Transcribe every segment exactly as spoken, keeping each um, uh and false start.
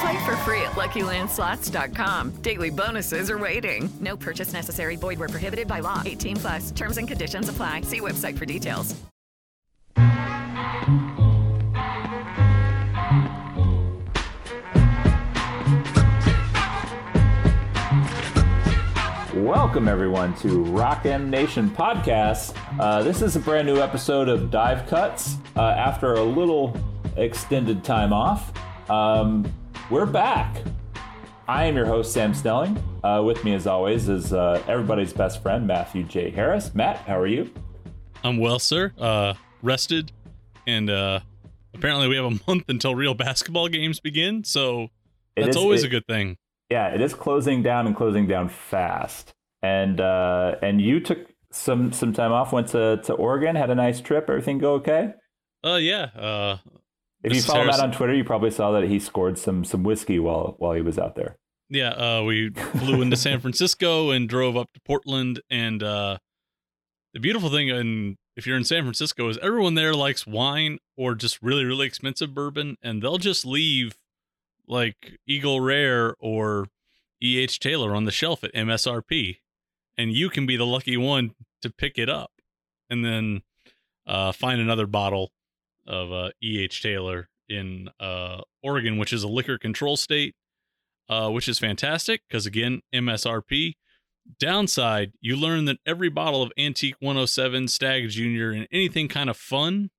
Play for free at Lucky Land Slots dot com. Daily bonuses are waiting. No purchase necessary. Void where prohibited by law. eighteen plus. Terms and conditions apply. See website for details. Welcome, everyone, to Rock M Nation podcast. Uh, this is a brand new episode of Dive Cuts. Uh, after a little extended time off, Um, we're back. I am your host, Sam Snelling. Uh, with me, as always, is uh, everybody's best friend, Matthew J. Harris. Matt, how are you? I'm well, sir. Uh, rested. And uh, apparently we have a month until real basketball games begin. So that's is, always it, a good thing. Yeah, it is closing down and closing down fast. And uh, and you took some, some time off, went to, to Oregon, had a nice trip. Everything go okay? Uh, yeah. Uh, If you follow Matt on Twitter, you probably saw that he scored some some whiskey while while he was out there. Yeah, uh, we flew into San Francisco and drove up to Portland. And uh, the beautiful thing, in, if you're in San Francisco, is everyone there likes wine or just really, really expensive bourbon. And they'll just leave like Eagle Rare or E H. Taylor on the shelf at M S R P. And you can be the lucky one to pick it up and then uh, find another bottle of uh, E H. Taylor in uh, Oregon, which is a liquor control state, uh, which is fantastic because, again, M S R P. Downside, you learn that every bottle of Antique one oh seven, Stagg Junior, and anything kind of fun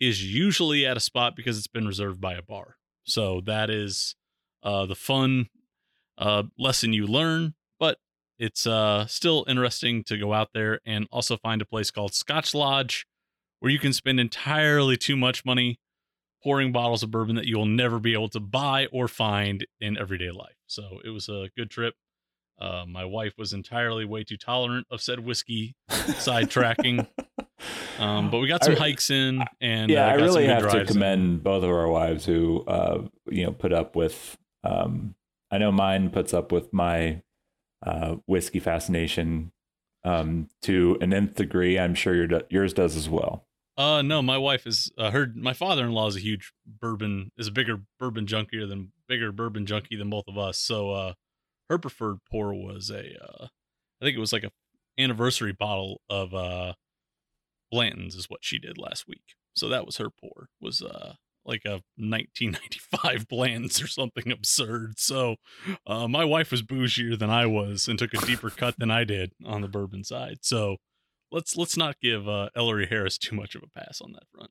is usually at a spot because it's been reserved by a bar. So that is uh, the fun uh, lesson you learn, but it's uh, still interesting to go out there and also find a place called Scotch Lodge, where you can spend entirely too much money pouring bottles of bourbon that you'll never be able to buy or find in everyday life. So it was a good trip. Uh, my wife was entirely way too tolerant of said whiskey sidetracking. Um, but we got some I, hikes in. and Yeah, uh, I really have to commend in. both of our wives who, uh, you know, put up with, um, I know mine puts up with my uh, whiskey fascination um, to an nth degree. I'm sure your, yours does as well. Uh, no, my wife is, uh, her, my father-in-law is a huge bourbon, is a bigger bourbon junkie than, bigger bourbon junkie than both of us. So, uh, her preferred pour was a, uh, I think it was like a anniversary bottle of, uh, Blanton's is what she did last week. So that was her pour, was, uh, like a nineteen ninety-five Blanton's or something absurd. So, uh, my wife was bougier than I was and took a deeper cut than I did on the bourbon side. So, Let's let's not give uh, Ellery Harris too much of a pass on that front.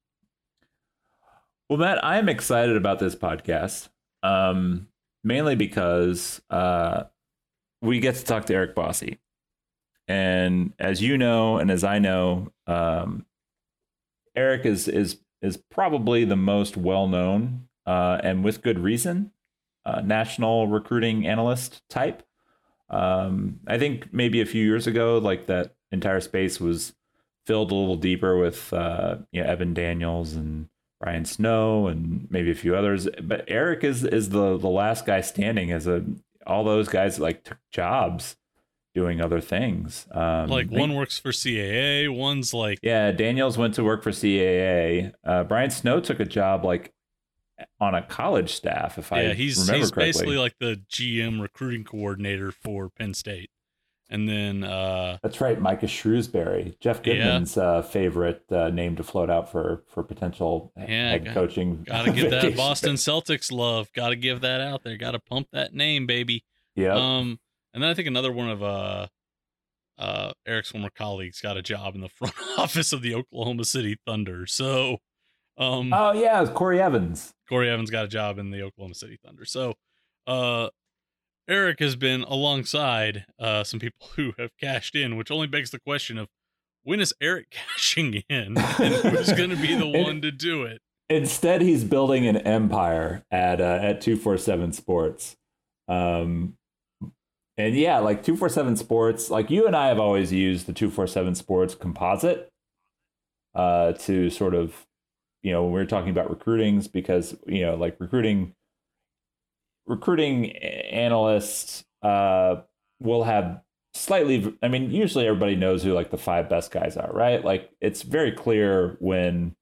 Well, Matt, I am excited about this podcast, um, mainly because uh, we get to talk to Eric Bossi. And as you know, and as I know, um, Eric is is is probably the most well-known uh, and with good reason uh, national recruiting analyst type. Um, I think maybe a few years ago, like that entire space was filled a little deeper with uh, you know, Evan Daniels and Ryan Snow and maybe a few others. But Eric is is the the last guy standing. As a all those guys like took jobs doing other things. Um, like they, one works for C A A, one's like... Yeah, Daniels went to work for C A A. Uh, Brian Snow took a job like on a college staff, if yeah, I remember he's, he's correctly. He's basically like the G M recruiting coordinator for Penn State. And then... Uh, That's right, Micah Shrewsberry, Jeff Goodman's yeah. uh, favorite uh, name to float out for, for potential yeah, head gotta, coaching. Gotta give that Boston Celtics love. Gotta give that out there. Gotta pump that name, baby. Yeah. Um, and then I think another one of uh, uh, Eric's former colleagues got a job in the front office of the Oklahoma City Thunder. So, um, oh yeah, it was Corey Evans. Corey Evans got a job in the Oklahoma City Thunder. So, uh, Eric has been alongside uh, some people who have cashed in, which only begs the question of when is Eric cashing in, and who's going to be the one to do it? Instead, he's building an empire at uh, at two forty-seven Sports. Um, And yeah, like two forty-seven Sports, like you and I have always used the two forty-seven Sports composite uh, to sort of, you know, when we were talking about recruitings, because, you know, like recruiting, recruiting analysts uh, will have slightly, I mean, usually everybody knows who like the five best guys are, right? Like it's very clear when,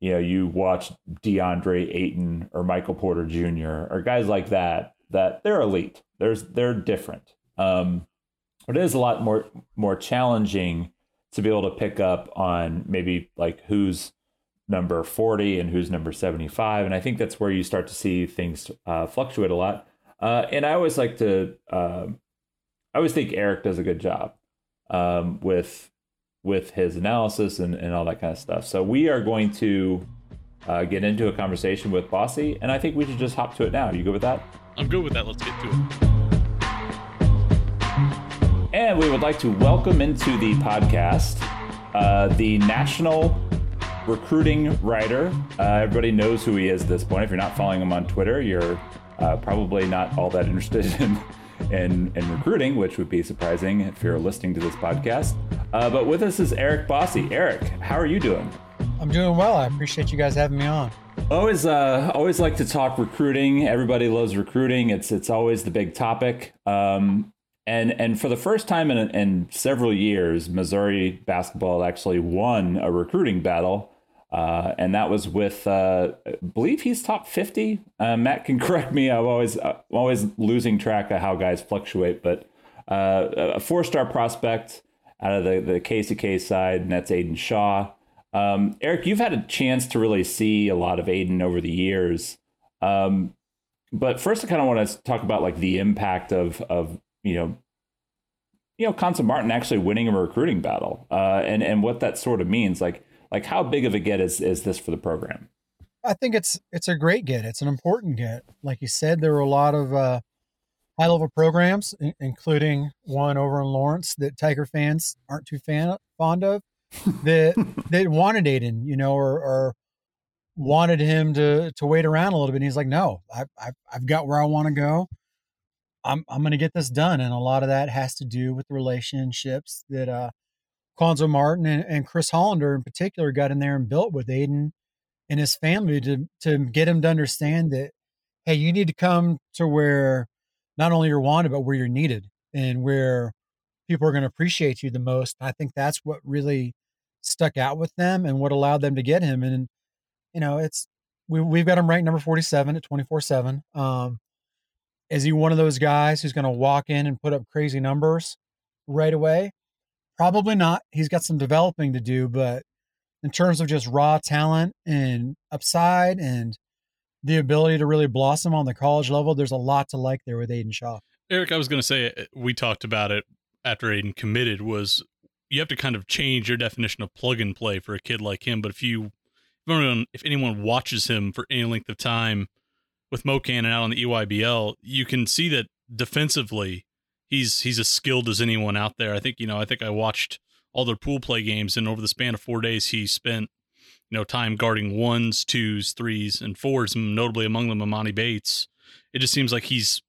you know, you watch DeAndre Ayton or Michael Porter Junior or guys like that, that they're elite. There's, they're different. Um, but it is a lot more more challenging to be able to pick up on maybe like who's number forty and who's number seventy-five. And I think that's where you start to see things uh, fluctuate a lot. Uh, and I always like to, uh, I always think Eric does a good job um, with with his analysis and, and all that kind of stuff. So we are going to uh, get into a conversation with Bossi, and I think we should just hop to it now. You good with that? I'm good with that. Let's get to it. And we would like to welcome into the podcast uh, the national recruiting writer. Uh, everybody knows who he is at this point. If you're not following him on Twitter, you're uh, probably not all that interested in, in in recruiting, which would be surprising if you're listening to this podcast. Uh, but with us is Eric Bossi. Eric, how are you doing? I'm doing well. I appreciate you guys having me on. Always, uh, always like to talk recruiting. Everybody loves recruiting. It's it's always the big topic. Um, and and for the first time in in several years, Missouri basketball actually won a recruiting battle, uh, and that was with uh, I believe he's top fifty. Uh, Matt can correct me. I'm always I'm always losing track of how guys fluctuate, but uh, a four star prospect out of the the K C K side, and that's Aiden Shaw. Um, Eric, you've had a chance to really see a lot of Aiden over the years. Um, but first I kind of want to talk about like the impact of, of, you know, you know, Cuonzo Martin actually winning a recruiting battle, uh, and, and what that sort of means, like, like how big of a get is, is this for the program? I think it's, it's a great get. It's an important get. Like you said, there were a lot of, uh, high level programs, in- including one over in Lawrence that Tiger fans aren't too fan fond of. that they wanted Aiden, you know, or, or wanted him to to wait around a little bit. And he's like, no, I, I, I've got where I want to go. I'm I'm going to get this done. And a lot of that has to do with the relationships that uh, Cuonzo Martin and, and Chris Hollander in particular got in there and built with Aiden and his family to to get him to understand that, hey, you need to come to where not only you're wanted, but where you're needed and where people are going to appreciate you the most. I think that's what really stuck out with them and what allowed them to get him. And, you know, it's, we, we've got him ranked number forty-seven at twenty-four seven. Um, is he one of those guys who's going to walk in and put up crazy numbers right away? Probably not. He's got some developing to do, but in terms of just raw talent and upside and the ability to really blossom on the college level, there's a lot to like there with Aiden Shaw. Eric, I was going to say, we talked about it after Aiden committed, was you have to kind of change your definition of plug and play for a kid like him. But if you, if anyone, if anyone watches him for any length of time with Mocannon out on the E Y B L, you can see that defensively he's, he's as skilled as anyone out there. I think, you know, I think I watched all their pool play games, and over the span of four days, he spent, you know, time guarding ones, twos, threes, and fours, and notably among them, Imani Bates. It just seems like he's,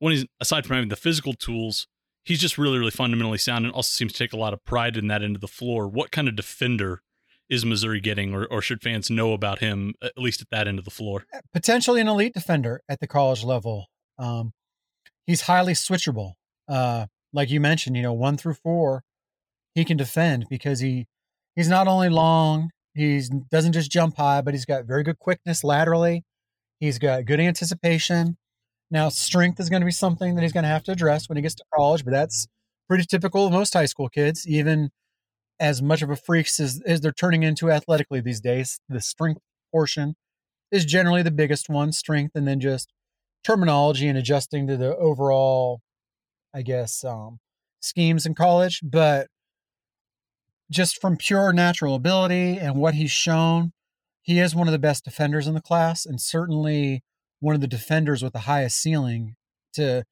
when he's, aside from having the physical tools, he's just really, really fundamentally sound, and also seems to take a lot of pride in that end of the floor. What kind of defender is Missouri getting, or, or should fans know about him, at least at that end of the floor? Potentially an elite defender at the college level. Um, he's highly switchable. Uh, like you mentioned, you know, one through four, he can defend because he he's not only long, he doesn't just jump high, but he's got very good quickness laterally. He's got good anticipation. Now, strength is going to be something that he's going to have to address when he gets to college, but that's pretty typical of most high school kids. Even as much of a freaks as, as they're turning into athletically these days, the strength portion is generally the biggest one, strength, and then just terminology and adjusting to the overall, I guess, um, schemes in college. But just from pure natural ability and what he's shown, he is one of the best defenders in the class, and certainly one of the defenders with the highest ceiling to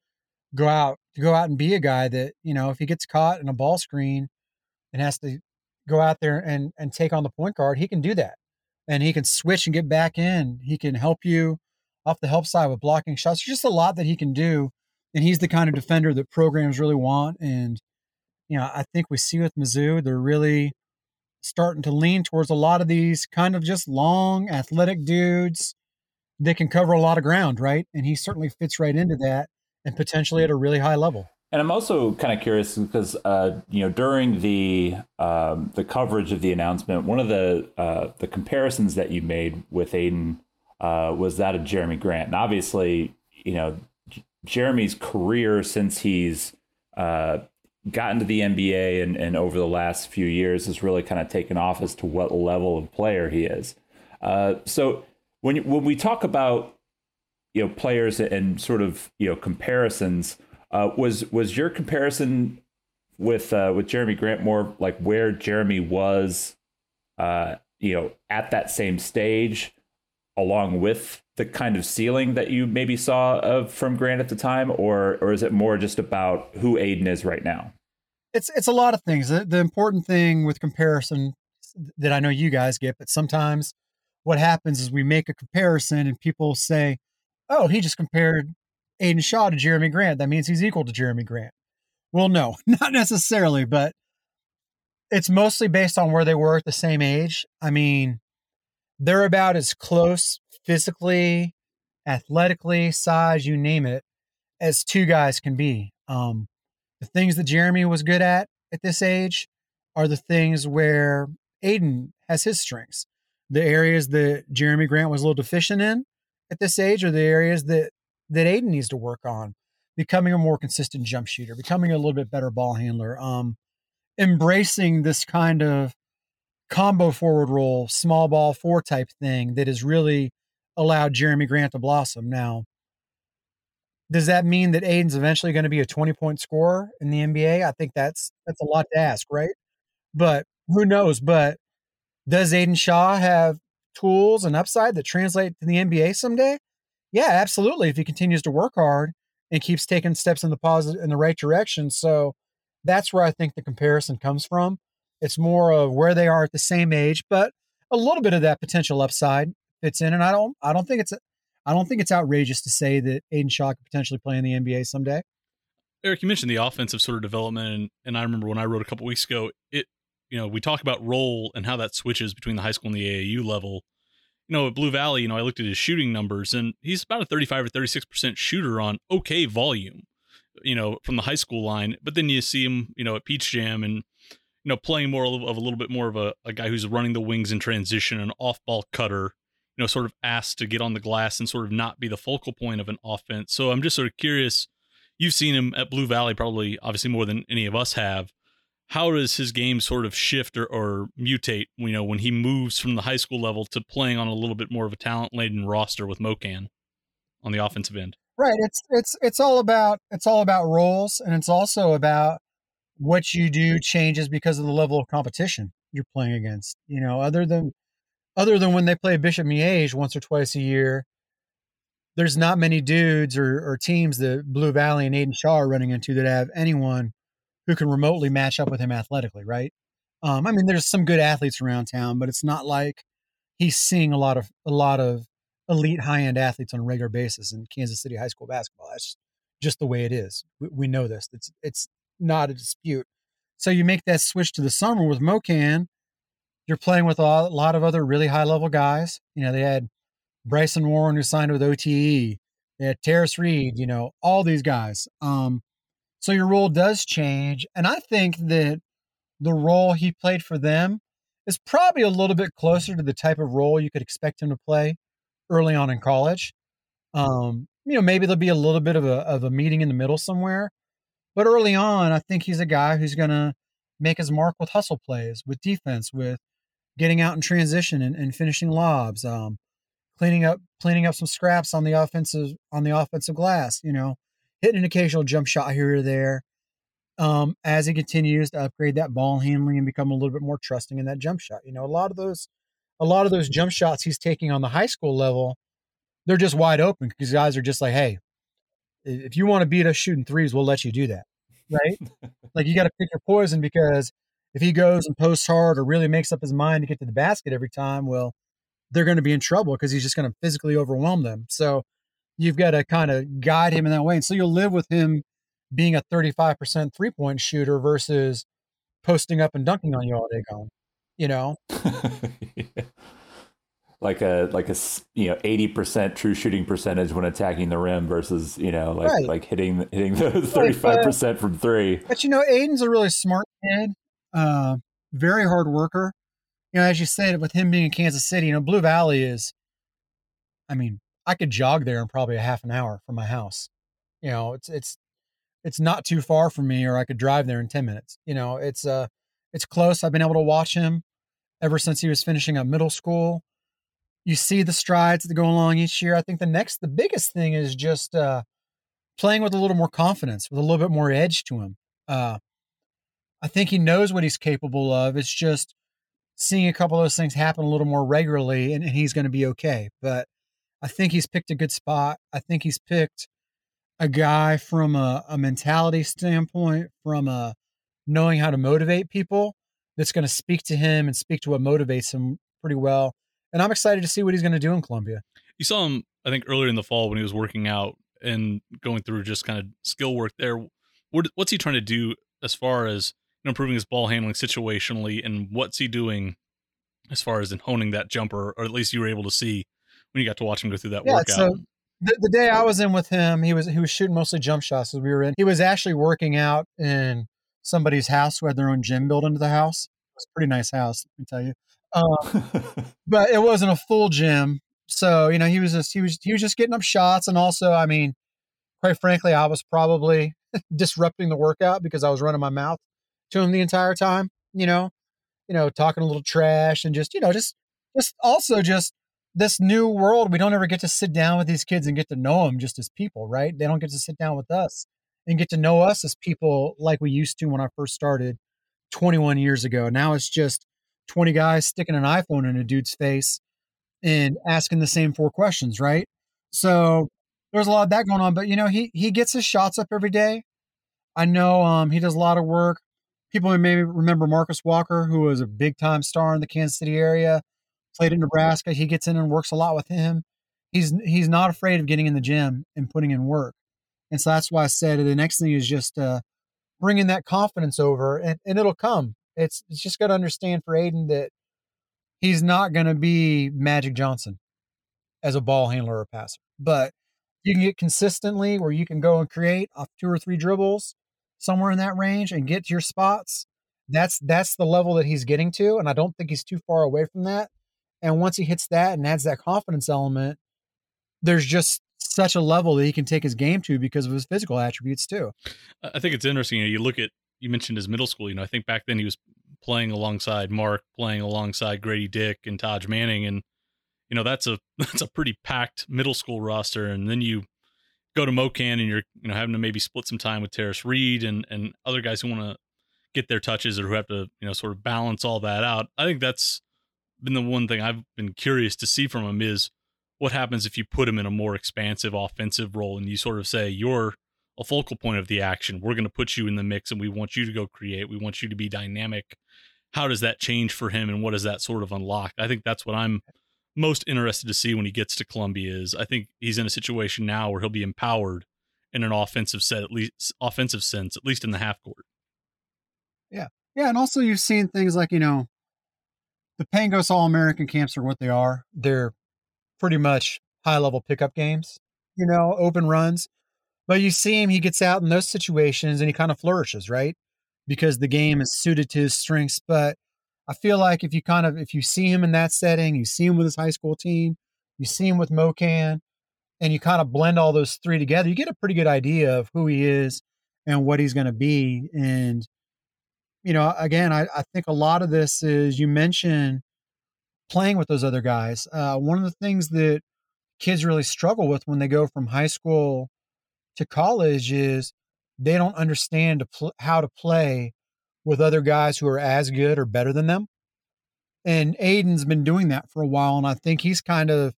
go out, to go out and be a guy that, you know, if he gets caught in a ball screen and has to go out there and, and take on the point guard, he can do that. And he can switch and get back in. He can help you off the help side with blocking shots. There's just a lot that he can do. And he's the kind of defender that programs really want. And, you know, I think we see with Mizzou, they're really starting to lean towards a lot of these kind of just long, athletic dudes that can cover a lot of ground, right? And he certainly fits right into that, and potentially at a really high level. And I'm also kind of curious because, uh, you know, during the um, the coverage of the announcement, one of the uh, the comparisons that you made with Aiden uh, was that of Jerami Grant. And obviously, you know, J- Jeremy's career since he's uh, gotten to the N B A and, and over the last few years has really kind of taken off as to what level of player he is. Uh, so when when we talk about, you know, players and sort of, you know, comparisons, Uh, was was your comparison with uh, with Jerami Grant more like where Jerami was, uh, you know, at that same stage, along with the kind of ceiling that you maybe saw of from Grant at the time, or or is it more just about who Aiden is right now? It's it's a lot of things. The, the important thing with comparison that I know you guys get, but sometimes what happens is we make a comparison and people say, "Oh, he just compared Aiden Shaw to Jerami Grant. That means he's equal to Jerami Grant." Well, no, not necessarily, but it's mostly based on where they were at the same age. I mean, they're about as close physically, athletically, size, you name it, as two guys can be. Um, the things that Jerami was good at at this age are the things where Aiden has his strengths. The areas that Jerami Grant was a little deficient in at this age are the areas that that Aiden needs to work on: becoming a more consistent jump shooter, becoming a little bit better ball handler, um, embracing this kind of combo forward role, small ball four type thing that has really allowed Jerami Grant to blossom. Now, does that mean that Aiden's eventually going to be a twenty point scorer in the N B A? I think that's, that's a lot to ask, right? But who knows? But does Aiden Shaw have tools and upside that translate to the N B A someday? Yeah, absolutely. If he continues to work hard and keeps taking steps in the positive, in the right direction. So that's where I think the comparison comes from. It's more of where they are at the same age, but a little bit of that potential upside fits in. And I don't, I don't think it's, I don't think it's outrageous to say that Aiden Shaw could potentially play in the N B A someday. Eric, you mentioned the offensive sort of development, and, and I remember when I wrote a couple weeks ago, it, you know, we talk about role and how that switches between the high school and the A A U level. You know, at Blue Valley, you know, I looked at his shooting numbers, and he's about a thirty-five or thirty-six percent shooter on okay volume, you know, from the high school line. But then you see him, you know, at Peach Jam and, you know, playing more of a little bit more of a, a guy who's running the wings in transition, an off-ball cutter, you know, sort of asked to get on the glass and sort of not be the focal point of an offense. So I'm just sort of curious, you've seen him at Blue Valley probably obviously more than any of us have. How does his game sort of shift or, or mutate, you know, when he moves from the high school level to playing on a little bit more of a talent-laden roster with Mocannon on the offensive end? Right. It's it's it's all about it's all about roles, and it's also about what you do changes because of the level of competition you're playing against. You know, other than other than when they play Bishop Miege once or twice a year, there's not many dudes or, or teams that Blue Valley and Aiden Shaw are running into that have anyone who can remotely match up with him athletically, right? Um, I mean, there's some good athletes around town, but it's not like he's seeing a lot of a lot of elite high-end athletes on a regular basis in Kansas City high school basketball. That's just the way it is. We, we know this. It's it's not a dispute. So you make that switch to the summer with Mocannon. You're playing with a lot of other really high-level guys. You know, they had Bryson Warren, who signed with O T E. They had Terrence Reed, you know, all these guys. Um, so your role does change. And I think that the role he played for them is probably a little bit closer to the type of role you could expect him to play early on in college. Um, you know, maybe there'll be a little bit of a, of a meeting in the middle somewhere. But early on, I think he's a guy who's going to make his mark with hustle plays, with defense, with getting out in transition and, and finishing lobs, um, cleaning up, cleaning up some scraps on the offensive, on the offensive glass, you know, hitting an occasional jump shot here or there. Um, as he continues to upgrade that ball handling and become a little bit more trusting in that jump shot. You know, a lot of those, a lot of those jump shots he's taking on the high school level, they're just wide open because guys are just like, hey, if you want to beat us shooting threes, we'll let you do that. Right? Like, you got to pick your poison, because if he goes and posts hard or really makes up his mind to get to the basket every time, well, they're going to be in trouble because he's just going to physically overwhelm them. So you've got to kind of guide him in that way. And so you'll live with him being a thirty-five percent three-point shooter versus posting up and dunking on you all day long, you know? Yeah. Like a, like a, you know, eighty percent true shooting percentage when attacking the rim versus, you know, like, right. like hitting, hitting those thirty-five percent right, from three. But, you know, Aiden's a really smart kid, uh, very hard worker. You know, as you said, with him being in Kansas City, you know, Blue Valley is, I mean, I could jog there in probably a half an hour from my house. You know, it's, it's, it's not too far from me, or I could drive there in ten minutes. You know, it's, uh, it's close. I've been able to watch him ever since he was finishing up middle school. You see the strides that go along each year. I think the next, the biggest thing is just uh, playing with a little more confidence, with a little bit more edge to him. Uh, I think he knows what he's capable of. It's just seeing a couple of those things happen a little more regularly, and, and he's going to be okay. But I think he's picked a good spot. I think he's picked a guy from a, a mentality standpoint, from a knowing how to motivate people, that's going to speak to him and speak to what motivates him pretty well. And I'm excited to see what he's going to do in Columbia. You saw him, I think, earlier in the fall when he was working out and going through just kind of skill work there. What, what's he trying to do as far as improving his ball handling situationally, and what's he doing as far as in honing that jumper, or at least you were able to see when you got to watch him go through that yeah, workout? So the, the day I was in with him, he was he was shooting mostly jump shots as we were in. He was actually working out in somebody's house who had their own gym built into the house. It was a pretty nice house, let me tell you. Um, but it wasn't a full gym. So, you know, he was just, he was, he was just getting up shots. And also, I mean, quite frankly, I was probably disrupting the workout because I was running my mouth to him the entire time, you know, you know, talking a little trash and just, you know, just, just also just this new world. We don't ever get to sit down with these kids and get to know them just as people, right? They don't get to sit down with us and get to know us as people like we used to when I first started twenty-one years ago. Now it's just twenty guys sticking an iPhone in a dude's face and asking the same four questions, right? So there's a lot of that going on. But, you know, he he gets his shots up every day. I know um, he does a lot of work. People may remember Marcus Walker, who was a big-time star in the Kansas City area, played in Nebraska. He gets in and works a lot with him. He's he's not afraid of getting in the gym and putting in work. And so that's why I said the next thing is just uh, bringing that confidence over, and, and it'll come. It's it's just got to understand for Aiden that he's not going to be Magic Johnson as a ball handler or passer, but you can get consistently where you can go and create off two or three dribbles somewhere in that range and get to your spots. That's, that's the level that he's getting to. And I don't think he's too far away from that. And once he hits that and adds that confidence element, there's just such a level that he can take his game to because of his physical attributes too. I think it's interesting. You know, you look at, you mentioned his middle school, you know, I think back then he was playing alongside Mark, playing alongside Grady Dick and Taj Manning. And, you know, that's a, that's a pretty packed middle school roster. And then you go to Mocannon and you're, you know, having to maybe split some time with Terrace Reed and, and other guys who want to get their touches or who have to, you know, sort of balance all that out. I think that's been the one thing I've been curious to see from him is what happens if you put him in a more expansive offensive role and you sort of say, you're a focal point of the action. We're going to put you in the mix and we want you to go create. We want you to be dynamic. How does that change for him? And what does that sort of unlock? I think that's what I'm most interested to see when he gets to Columbia is I think he's in a situation now where he'll be empowered in an offensive set, at least offensive sense, at least in the half court. Yeah. Yeah. And also you've seen things like, you know, the Pangos All-American camps are what they are. They're pretty much high level pickup games, you know, open runs, but you see him, he gets out in those situations and he kind of flourishes, right? Because the game is suited to his strengths. But I feel like if you kind of, if you see him in that setting, you see him with his high school team, you see him with Mocannon, and you kind of blend all those three together, you get a pretty good idea of who he is and what he's going to be. And, you know, again, I, I think a lot of this is, you mentioned playing with those other guys. Uh, one of the things that kids really struggle with when they go from high school to college is they don't understand to pl- how to play with other guys who are as good or better than them. And Aiden's been doing that for a while. And I think he's kind of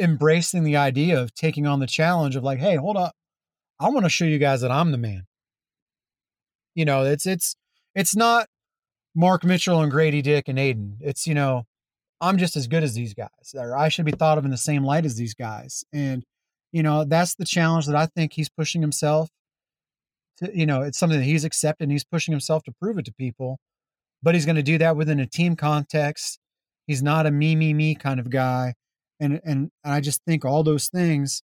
embracing the idea of taking on the challenge of like, hey, hold up. I want to show you guys that I'm the man. You know, it's, it's, it's not Mark Mitchell and Grady Dick and Aiden. It's, you know, I'm just as good as these guys, or I should be thought of in the same light as these guys. And, you know, that's the challenge that I think he's pushing himself. You know, it's something that he's accepted and he's pushing himself to prove it to people, but he's going to do that within a team context. He's not a me, me, me kind of guy. And, and I just think all those things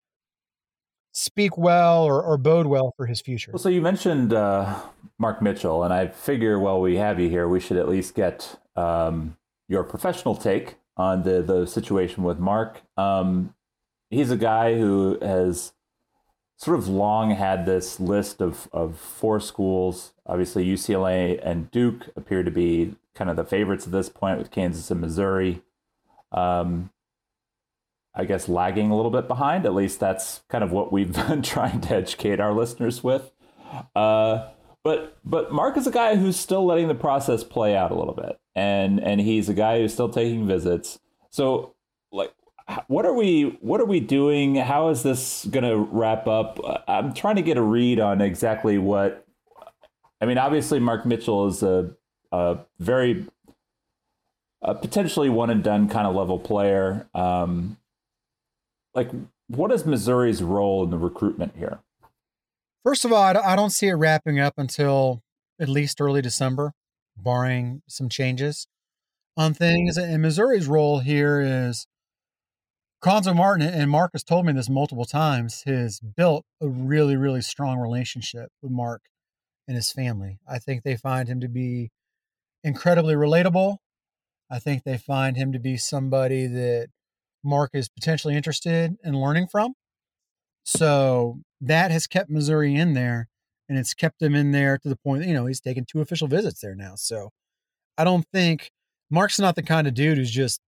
speak well or, or bode well for his future. Well, so you mentioned uh, Mark Mitchell, and I figure while we have you here, we should at least get um, your professional take on the, the situation with Mark. Um, he's a guy who has sort of long had this list of, of four schools. Obviously, U C L A and Duke appear to be kind of the favorites at this point, with Kansas and Missouri, um, I guess, lagging a little bit behind. At least that's kind of what we've been trying to educate our listeners with. Uh, but but Mark is a guy who's still letting the process play out a little bit, and and he's a guy who's still taking visits. So, like, What are we what are we doing? How is this going to wrap up? I'm trying to get a read on exactly what I mean. Obviously, Mark Mitchell is a, a very a potentially one and done kind of level player. Um, like, what is Missouri's role in the recruitment here? First of all, I don't see it wrapping up until at least early December, barring some changes on things. And Missouri's role here is, Cuonzo Martin, and Mark has told me this multiple times, has built a really, really strong relationship with Mark and his family. I think they find him to be incredibly relatable. I think they find him to be somebody that Mark is potentially interested in learning from. So that has kept Missouri in there, and it's kept him in there to the point, you know, he's taken two official visits there now. So I don't think Mark's not the kind of dude who's just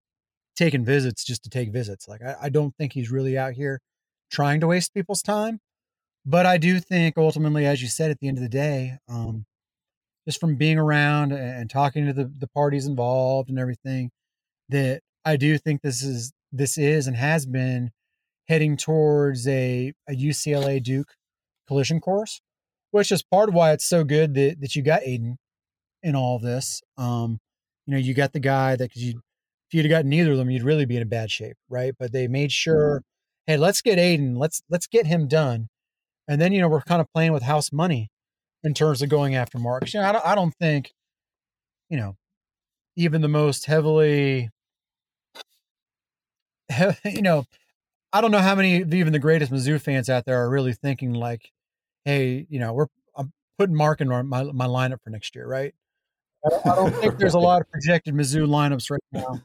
taking visits just to take visits. Like, I, I don't think he's really out here trying to waste people's time. But I do think ultimately, as you said, at the end of the day, um, just from being around and, and talking to the, the parties involved and everything, that I do think this is, this is and has been heading towards a, a U C L A Duke collision course, which is part of why it's so good that, that you got Aiden in all this. Um, you know, you got the guy that, cause you, if you'd have gotten neither of them, you'd really be in a bad shape, right? But they made sure, mm-hmm. hey, let's get Aiden, let's let's get him done, and then you know we're kind of playing with house money in terms of going after Mark. You know, I don't, I don't think, you know, even the most heavily, you know, I don't know how many even the greatest Mizzou fans out there are really thinking like, hey, you know, we're I'm putting Mark in my my lineup for next year, right? I don't think there's a lot of projected Mizzou lineups right now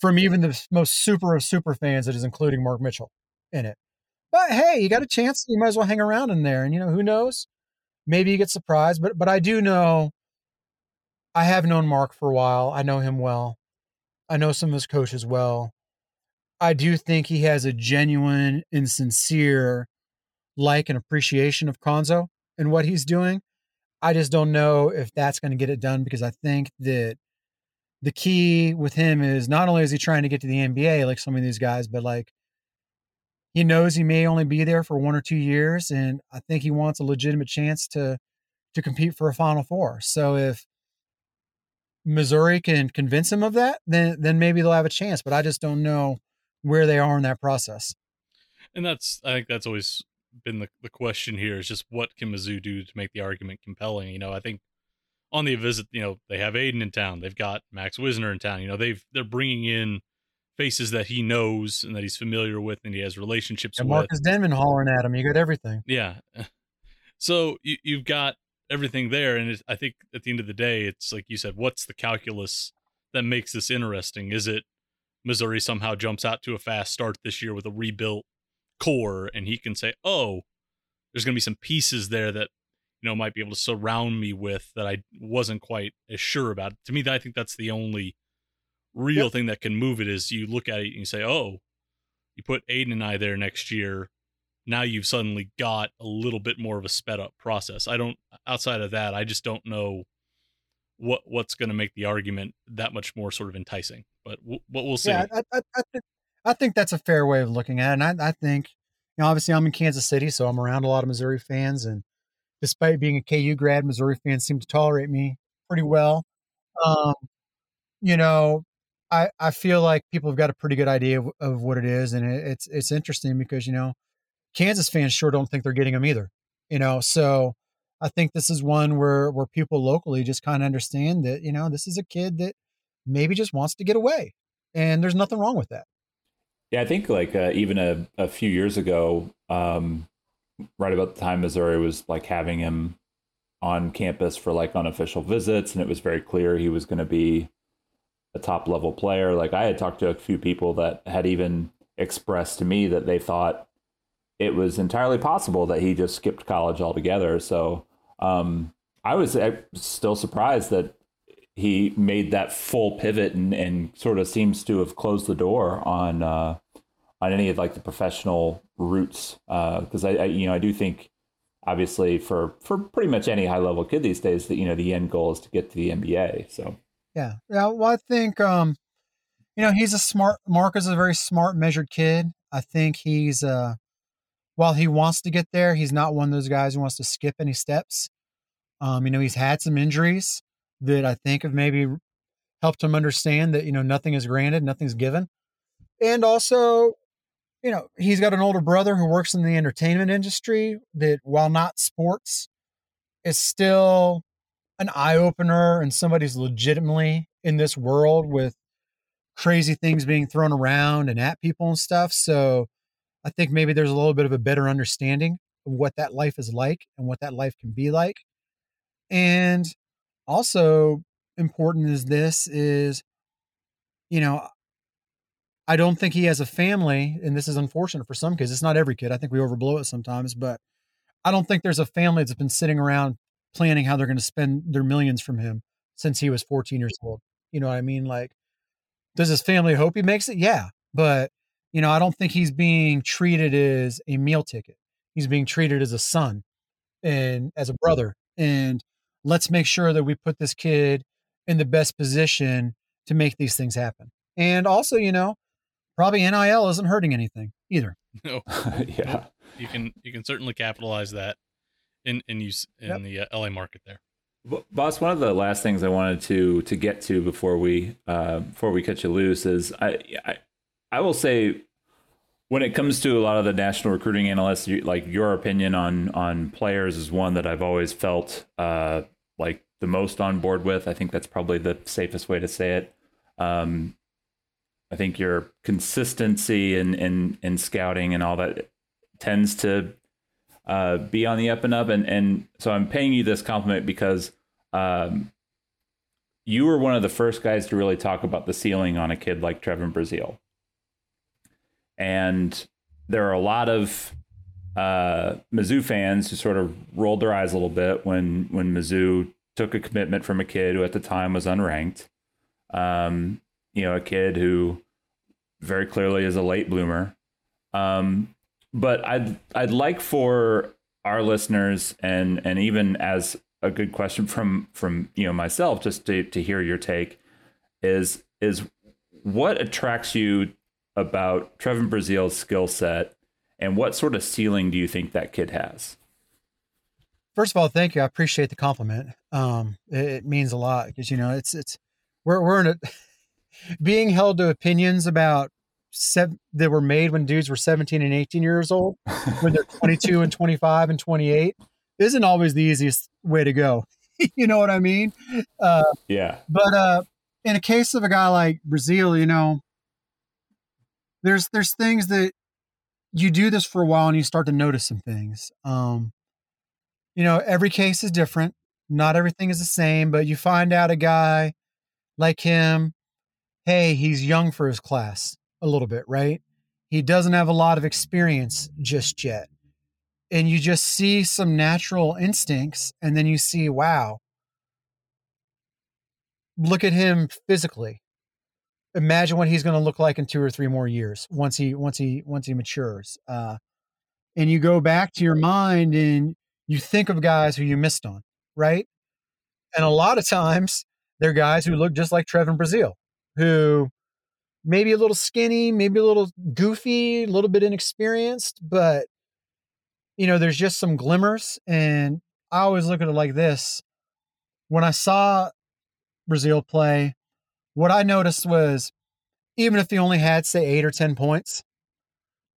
from even the most super of super fans that is including Mark Mitchell in it. But hey, you got a chance. You might as well hang around in there. And, you know, who knows? Maybe you get surprised. But but I do know, I have known Mark for a while. I know him well. I know some of his coaches well. I do think he has a genuine and sincere like and appreciation of Cuonzo and what he's doing. I just don't know if that's going to get it done, because I think that the key with him is not only is he trying to get to the N B A like some of these guys, but like he knows he may only be there for one or two years. And I think he wants a legitimate chance to, to compete for a Final Four. So if Missouri can convince him of that, then then maybe they'll have a chance. But I just don't know where they are in that process. And that's, I think that's always been the, the question here, is just what can Mizzou do to make the argument compelling? You know, I think on the visit, you know, they have Aiden in town, they've got Max Wisner in town, you know, they've, they're bringing in faces that he knows and that he's familiar with and he has relationships and with. Marcus Denman hollering at him. You got everything. Yeah. So you, you've got everything there. And it, I think at the end of the day, it's like you said, what's the calculus that makes this interesting? Is it Missouri somehow jumps out to a fast start this year with a rebuilt core and he can say, oh, there's going to be some pieces there that, you know, might be able to surround me with that I wasn't quite as sure about. To me, I think that's the only real yep. thing that can move it, is you look at it and you say, oh, you put Aiden and I there next year. Now you've suddenly got a little bit more of a sped up process. I don't, outside of that, I just don't know what, what's going to make the argument that much more sort of enticing, but w- what we'll see. Yeah, I, I, I think, I think that's a fair way of looking at it. And I, I think, you know, obviously I'm in Kansas City, so I'm around a lot of Missouri fans, and despite being a K U grad, Missouri fans seem to tolerate me pretty well. Um, you know, I, I feel like people have got a pretty good idea of, of what it is. And it, it's, it's interesting because, you know, Kansas fans sure don't think they're getting them either, you know? So I think this is one where, where people locally just kind of understand that, you know, this is a kid that maybe just wants to get away, and there's nothing wrong with that. Yeah. I think like uh, even a, a few years ago, um, right about the time Missouri was like having him on campus for like unofficial visits, and it was very clear he was going to be a top level player. Like I had talked to a few people that had even expressed to me that they thought it was entirely possible that he just skipped college altogether. So um, I was still surprised that he made that full pivot and, and sort of seems to have closed the door on uh, on any of like the professional routes. Uh, Cause I, I, you know, I do think obviously for, for pretty much any high level kid these days that, you know, the end goal is to get to the N B A. So. Yeah. Yeah. Well, I think, um, you know, he's a smart, Mark is a very smart, measured kid. I think he's uh while he wants to get there, he's not one of those guys who wants to skip any steps. Um, you know, he's had some injuries that I think have maybe helped him understand that, you know, nothing is granted, nothing's given. And also, you know, he's got an older brother who works in the entertainment industry that, while not sports, is still an eye-opener, and somebody's legitimately in this world with crazy things being thrown around and at people and stuff. So I think maybe there's a little bit of a better understanding of what that life is like and what that life can be like. And also important is this is, you know, I don't think he has a family, and this is unfortunate for some kids. It's not every kid. I think we overblow it sometimes, but I don't think there's a family that's been sitting around planning how they're going to spend their millions from him since he was fourteen years old. You know what I mean? Like, does his family hope he makes it? Yeah. But, you know, I don't think he's being treated as a meal ticket. He's being treated as a son and as a brother. And let's make sure that we put this kid in the best position to make these things happen. And also, you know, probably N I L isn't hurting anything either. No, yeah, you can you can certainly capitalize that in in use in yep. the uh, L A market there. B- Boss, one of the last things I wanted to to get to before we uh, before we cut you loose is I, I I will say when it comes to a lot of the national recruiting analysts, you, like your opinion on on players is one that I've always felt uh, like the most on board with. I think that's probably the safest way to say it. Um, I think your consistency in, in, in scouting and all that tends to uh, be on the up and up. And, and so I'm paying you this compliment because um, you were one of the first guys to really talk about the ceiling on a kid like Trevon Brazile. And there are a lot of uh, Mizzou fans who sort of rolled their eyes a little bit when, when Mizzou took a commitment from a kid who at the time was unranked. Um, You know, a kid who very clearly is a late bloomer. Um, but I'd I'd like for our listeners and and even as a good question from from, you know, myself, just to, to hear your take is is what attracts you about Trevon Brazile's skill set, and what sort of ceiling do you think that kid has? First of all, thank you. I appreciate the compliment. Um, it, it means a lot because, you know, it's it's we're we're in a being held to opinions about seven that were made when dudes were seventeen and eighteen years old, when they're twenty-two and twenty-five and twenty-eight, isn't always the easiest way to go. You know what I mean? Uh, yeah. But uh, in a case of a guy like Brazile, you know, there's there's things that you do this for a while and you start to notice some things. Um, you know, every case is different. Not everything is the same, but you find out a guy like him, hey, he's young for his class a little bit, right? He doesn't have a lot of experience just yet. And you just see some natural instincts, and then you see, wow, look at him physically. Imagine what he's going to look like in two or three more years once he once he once he matures. Uh, and you go back to your mind and you think of guys who you missed on, right? And a lot of times they're guys who look just like Trevon Brazile, who maybe a little skinny, maybe a little goofy, a little bit inexperienced, but you know, there's just some glimmers. And I always look at it like this. When I saw Brazile play, what I noticed was, even if he only had, say, eight or ten points,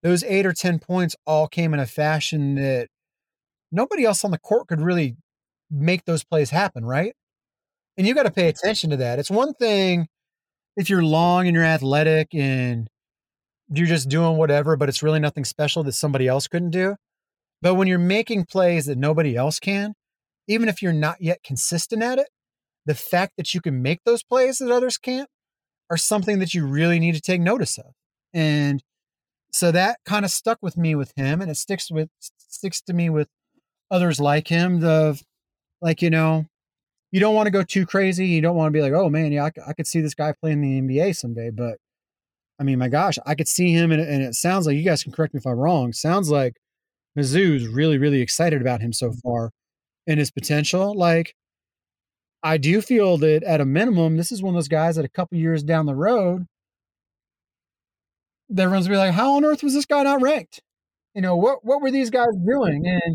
those eight or ten points all came in a fashion that nobody else on the court could really make those plays happen, right? And you got to pay attention to that. It's one thing if you're long and you're athletic and you're just doing whatever, but it's really nothing special that somebody else couldn't do. But when you're making plays that nobody else can, even if you're not yet consistent at it, the fact that you can make those plays that others can't are something that you really need to take notice of. And so that kind of stuck with me with him, and it sticks with sticks to me with others like him. The, like, you know, you don't want to go too crazy. You don't want to be like, oh man, yeah, I, I could see this guy playing in the N B A someday. But I mean, my gosh, I could see him, and, and it sounds like, you guys can correct me if I'm wrong, sounds like Mizzou's really, really excited about him so far and his potential. Like, I do feel that at a minimum, this is one of those guys that a couple years down the road, everyone's gonna be like, how on earth was this guy not ranked? You know, what what were these guys doing? And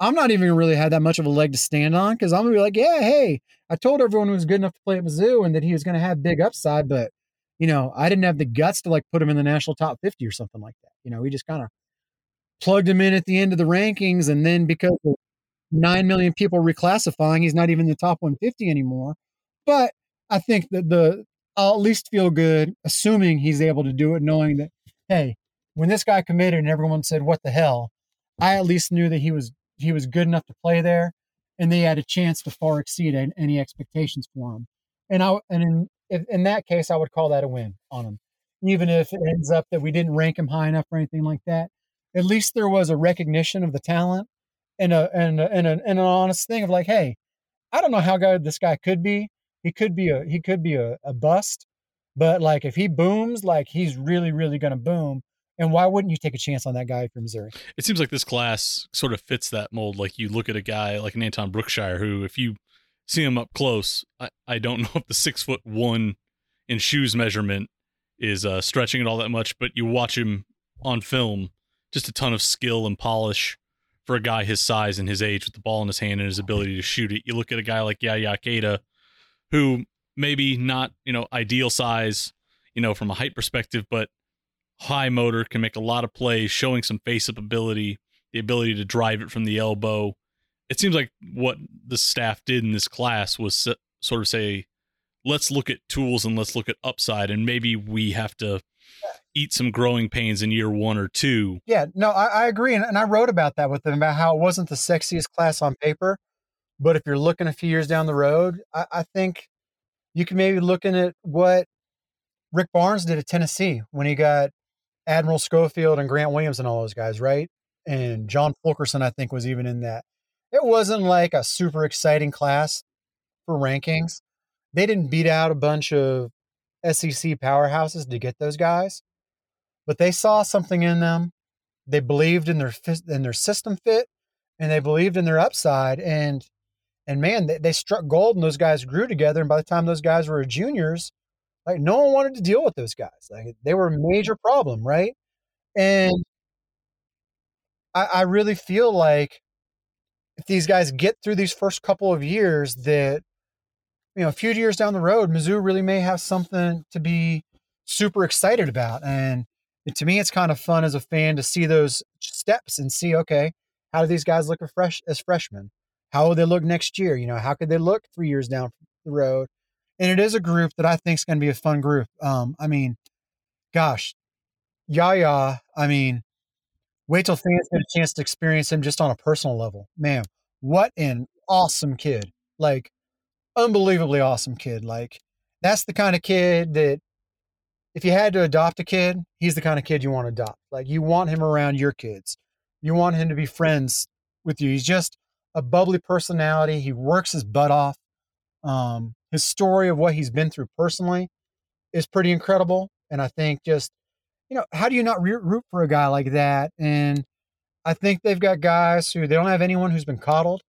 I'm not even really had that much of a leg to stand on, because I'm gonna be like, yeah, hey, I told everyone he was good enough to play at Mizzou and that he was gonna have big upside, but you know, I didn't have the guts to like put him in the national top fifty or something like that. You know, we just kind of plugged him in at the end of the rankings, and then because of nine million people reclassifying, he's not even in the top one fifty anymore. But I think that the I'll at least feel good, assuming he's able to do it, knowing that, hey, when this guy committed and everyone said, what the hell, I at least knew that he was he was good enough to play there, and they had a chance to far exceed any expectations for him. And I and in, in that case, I would call that a win on him, even if it ends up that we didn't rank him high enough or anything like that. At least there was a recognition of the talent and a, and a, and, a, and an honest thing of like, hey, I don't know how good this guy could be. He could be a he could be a, a bust, but like if he booms, like he's really really going to boom. And why wouldn't you take a chance on that guy from Missouri? It seems like this class sort of fits that mold. Like you look at a guy like an Anton Brookshire, who if you see him up close, I, I don't know if the six foot one in shoes measurement is uh, stretching it all that much, but you watch him on film. Just a ton of skill and polish for a guy his size and his age, with the ball in his hand and his ability to shoot it. You look at a guy like Yaya Keita, who maybe not, you know, ideal size, you know, from a height perspective, but high motor, can make a lot of plays, showing some face-up ability, the ability to drive it from the elbow. It seems like what the staff did in this class was sort of say, let's look at tools and let's look at upside, and maybe we have to eat some growing pains in year one or two. Yeah, no, I, I agree. And, and I wrote about that with them, about how it wasn't the sexiest class on paper. But if you're looking a few years down the road, I, I think you can maybe look at what Rick Barnes did at Tennessee when he got Admiral Schofield and Grant Williams and all those guys, right? And John Fulkerson, I think, was even in that. It wasn't like a super exciting class for rankings. They didn't beat out a bunch of S E C powerhouses to get those guys, but they saw something in them. They believed in their in their system fit, and they believed in their upside. And and man, they, they struck gold, and those guys grew together. And by the time those guys were juniors, like no one wanted to deal with those guys. Like they were a major problem, right? And I, I really feel like if these guys get through these first couple of years, that you know, a few years down the road, Mizzou really may have something to be super excited about. And to me, it's kind of fun as a fan to see those steps and see, okay, how do these guys look fresh as freshmen? How will they look next year? You know, how could they look three years down the road? And it is a group that I think is going to be a fun group. Um, I mean, gosh, Yaya, I mean, wait till fans get a chance to experience him just on a personal level. Man, what an awesome kid. Like, unbelievably awesome kid. Like, that's the kind of kid that if you had to adopt a kid, he's the kind of kid you want to adopt. Like, you want him around your kids. You want him to be friends with you. He's just a bubbly personality. He works his butt off. Um, his story of what he's been through personally is pretty incredible. And I think just, you know, how do you not root for a guy like that? And I think they've got guys who they don't have anyone who's been coddled.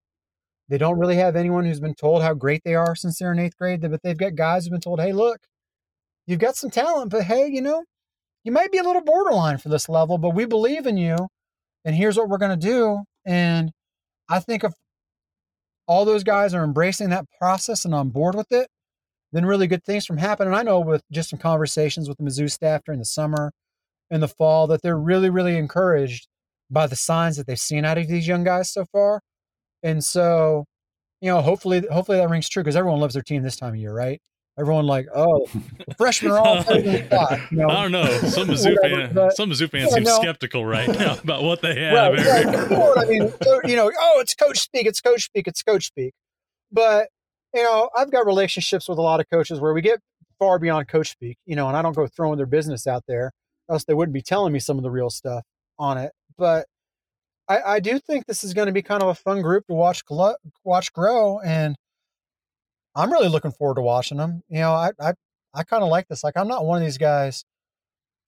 They don't really have anyone who's been told how great they are since they're in eighth grade. But they've got guys who've been told, hey, look, you've got some talent, but hey, you know, you might be a little borderline for this level, but we believe in you. And here's what we're going to do. And I think if all those guys are embracing that process and on board with it, then really good things from happening. And I know with just some conversations with the Mizzou staff during the summer and the fall that they're really, really encouraged by the signs that they've seen out of these young guys so far. And so, you know, hopefully, hopefully that rings true because everyone loves their team this time of year, right? Everyone like, oh, the freshmen are all playing in the pot. You know? I don't know. Some Mizzou fans, some Mizzou fans yeah, seem no. skeptical right now about what they have. Right, Eric. Right. I mean, so, you know, oh, it's coach speak, it's coach speak, it's coach speak. But you know, I've got relationships with a lot of coaches where we get far beyond coach speak. You know, and I don't go throwing their business out there, else they wouldn't be telling me some of the real stuff on it. But I, I do think this is going to be kind of a fun group to watch, watch grow, and I'm really looking forward to watching them. You know, I I, I kind of like this. Like, I'm not one of these guys.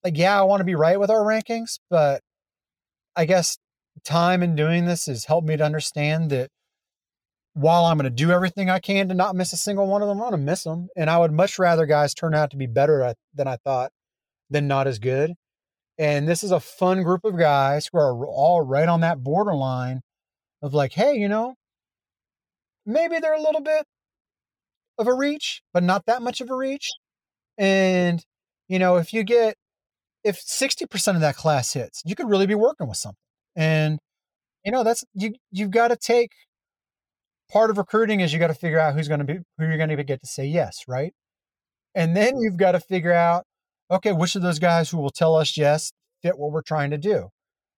Like, yeah, I want to be right with our rankings, but I guess time in doing this has helped me to understand that while I'm going to do everything I can to not miss a single one of them, I'm going to miss them. And I would much rather guys turn out to be better than I thought than not as good. And this is a fun group of guys who are all right on that borderline of like, hey, you know, maybe they're a little bit of a reach, but not that much of a reach. And, you know, if you get, if sixty percent of that class hits, you could really be working with something. And, you know, that's, you, you've got to take part of recruiting is you got to figure out who's going to be, who you're going to get to say yes. Right. And then you've got to figure out, okay, which of those guys who will tell us yes fit what we're trying to do.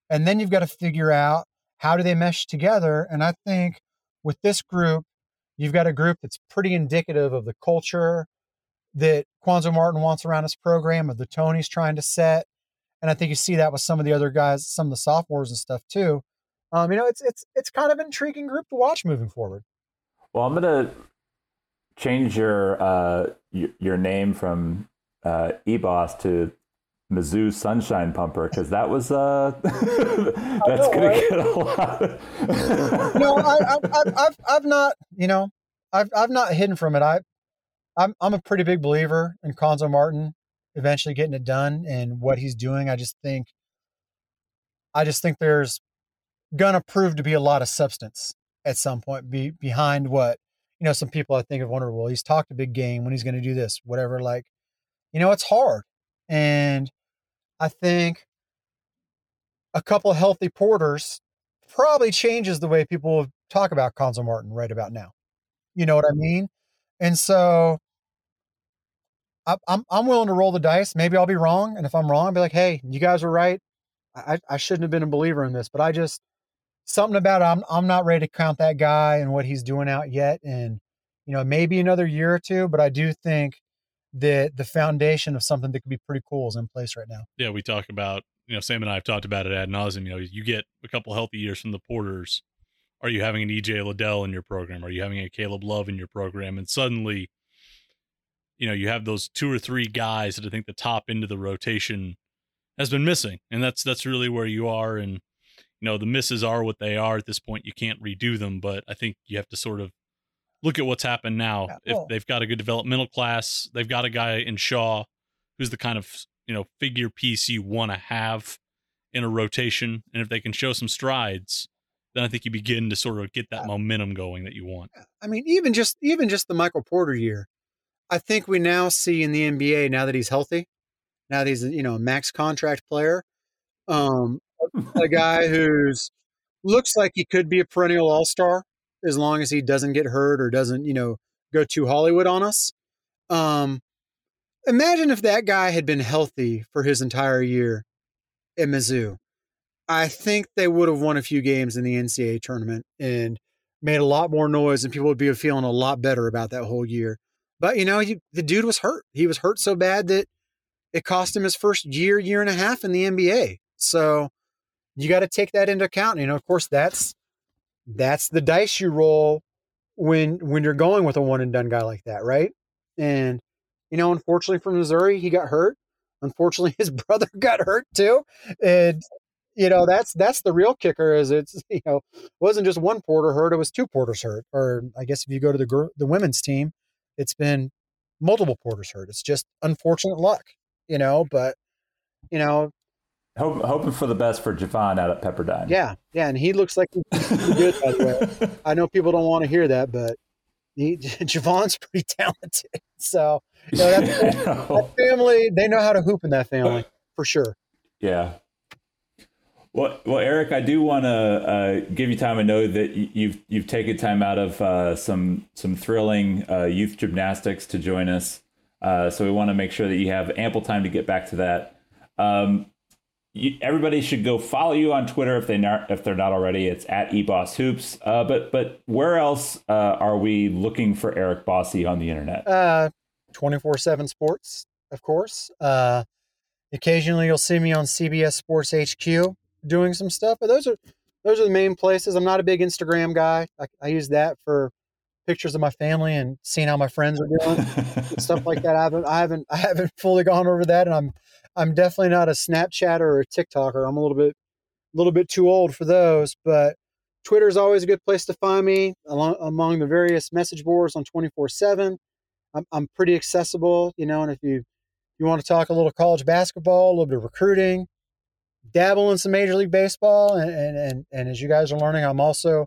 And then you've got to figure out how do they mesh together. And I think with this group, you've got a group that's pretty indicative of the culture that Cuonzo Martin wants around his program, of the tone he's trying to set. And I think you see that with some of the other guys, some of the sophomores and stuff too. Um, you know, it's it's it's kind of an intriguing group to watch moving forward. Well, I'm going to change your uh, your name from uh, E-Boss to Mizzou Sunshine Pumper, because that was uh, that's know, gonna right? get a lot. Of... no, I, I, I've, I've, I've not, you know, I've, I've not hidden from it. I, I'm, I'm a pretty big believer in Cuonzo Martin eventually getting it done and what he's doing. I just think, I just think there's gonna prove to be a lot of substance at some point be, behind what, you know, some people I think have wondered, well, he's talked a big game when he's going to do this, whatever. Like, you know, it's hard. And I think a couple healthy Porters probably changes the way people talk about Cuonzo Martin right about now. You know what I mean? And so I, I'm I'm willing to roll the dice. Maybe I'll be wrong. And if I'm wrong, I'll be like, hey, you guys were right. I, I shouldn't have been a believer in this, but I just, something about it, I'm, I'm not ready to count that guy and what he's doing out yet. And, you know, maybe another year or two, but I do think the the foundation of something that could be pretty cool is in place right now. Yeah, we talk about, you know, Sam and I have talked about it ad nauseum. You know, you get a couple healthy years from the Porters. Are you having an E J Liddell in your program? Are you having a Caleb Love in your program? And suddenly, you know, you have those two or three guys that I think the top end of the rotation has been missing. And that's that's really where you are. And, you know, the misses are what they are at this point. You can't redo them, but I think you have to sort of look at what's happened now. If they've got a good developmental class, they've got a guy in Shaw who's the kind of, you know, figure piece you want to have in a rotation. And if they can show some strides, then I think you begin to sort of get that momentum going that you want. I mean, even just even just the Michael Porter year, I think we now see in the N B A, now that he's healthy, now that he's, you know, a max contract player, um, a guy who's looks like he could be a perennial all-star as long as he doesn't get hurt or doesn't, you know, go to Hollywood on us. Um, imagine if that guy had been healthy for his entire year at Mizzou. I think they would have won a few games in the N C double A tournament and made a lot more noise, and people would be feeling a lot better about that whole year. But, you know, he, the dude was hurt. He was hurt so bad that it cost him his first year, year and a half in the N B A. So you got to take that into account. And, you know, of course, that's that's the dice you roll when when you're going with a one and done guy like that, right? And, you know, unfortunately for Missouri, he got hurt. Unfortunately, his brother got hurt too. And, you know, that's that's the real kicker is it's, you know, it wasn't just one Porter hurt. It was two Porters hurt. Or I guess if you go to the gr- the women's team, it's been multiple Porters hurt. It's just unfortunate luck, you know, but, you know. Hope, hoping for the best for Javon out at Pepperdine. Yeah, yeah, and he looks like he's good, by the way. I know people don't want to hear that, but he, Javon's pretty talented. So, you know, that, yeah, that family, they know how to hoop in that family, for sure. Yeah. Well, well, Eric, I do want to uh, give you time. I know that you've you've taken time out of uh, some some thrilling uh, youth gymnastics to join us. Uh, so we want to make sure that you have ample time to get back to that. Um, you, everybody should go follow you on Twitter if they not if they're not already. It's at ebosshoops. Uh, but but where else uh, are we looking for Eric Bossi on the internet? Uh, two forty-seven Sports, of course. Uh, occasionally, you'll see me on C B S Sports H Q. Doing some stuff, but those are those are the main places. I'm not a big Instagram guy. I, I use that for pictures of my family and seeing how my friends are doing and stuff like that. I haven't, I haven't, I haven't fully gone over that, and I'm, I'm definitely not a Snapchatter or a TikToker. I'm a little bit, a little bit too old for those. But Twitter is always a good place to find me along among the various message boards on twenty-four seven. I'm, I'm pretty accessible, you know. And if you, you want to talk a little college basketball, a little bit of recruiting. Dabble in some Major League Baseball, and, and and and as you guys are learning, I'm also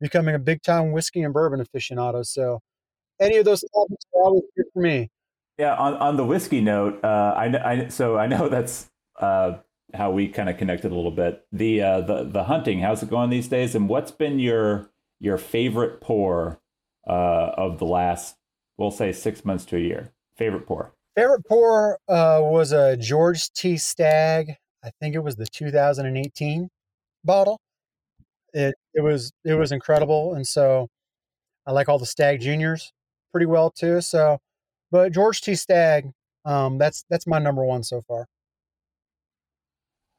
becoming a big-time whiskey and bourbon aficionado. So any of those topics are always good for me. Yeah, on, on the whiskey note, uh, I, I so I know that's uh, how we kind of connected a little bit. The uh, the the hunting, how's it going these days? And what's been your your favorite pour uh, of the last, we'll say, six months to a year? Favorite pour? Favorite pour uh, was a George T. Stagg. I think it was the two thousand eighteen bottle. It it was it was incredible, and so I like all the Stagg Juniors pretty well too. So, but George T. Stagg, um, that's that's my number one so far.